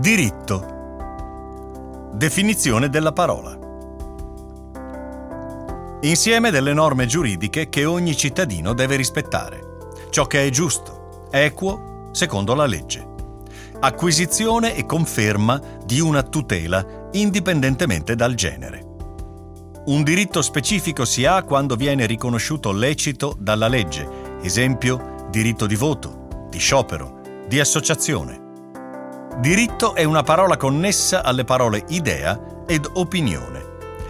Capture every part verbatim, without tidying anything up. Diritto. Definizione della parola. Insieme delle norme giuridiche che ogni cittadino deve rispettare. Ciò che è giusto, equo, secondo la legge. Acquisizione e conferma di una tutela indipendentemente dal genere. Un diritto specifico si ha quando viene riconosciuto lecito dalla legge, esempio diritto di voto, di sciopero, di associazione. Diritto è una parola connessa alle parole idea ed opinione.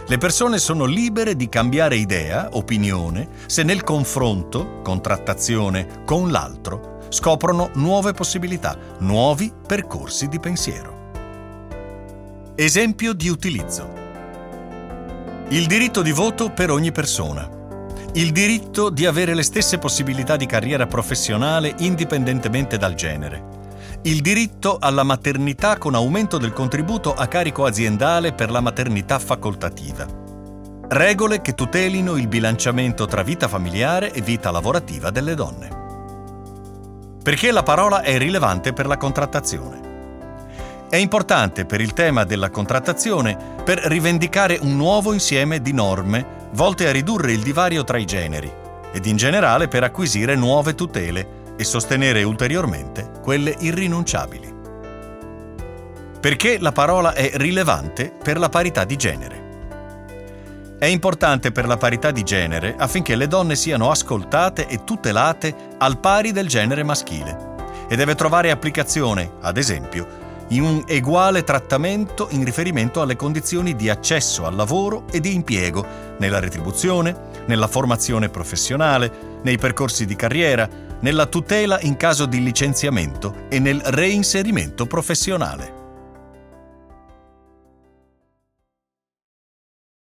Le persone sono libere di cambiare idea, opinione, se nel confronto, contrattazione con l'altro, scoprono nuove possibilità, nuovi percorsi di pensiero. Esempio di utilizzo. Il diritto di voto per ogni persona. Il diritto di avere le stesse possibilità di carriera professionale indipendentemente dal genere. Il diritto alla maternità con aumento del contributo a carico aziendale per la maternità facoltativa. Regole che tutelino il bilanciamento tra vita familiare e vita lavorativa delle donne. Perché la parola è rilevante per la contrattazione. È importante per il tema della contrattazione per rivendicare un nuovo insieme di norme volte a ridurre il divario tra i generi ed in generale per acquisire nuove tutele e sostenere ulteriormente quelle irrinunciabili. Perché la parola è rilevante per la parità di genere. È importante per la parità di genere affinché le donne siano ascoltate e tutelate al pari del genere maschile e deve trovare applicazione, ad esempio, in un eguale trattamento in riferimento alle condizioni di accesso al lavoro e di impiego, nella retribuzione, nella formazione professionale, nei percorsi di carriera, nella tutela in caso di licenziamento e nel reinserimento professionale.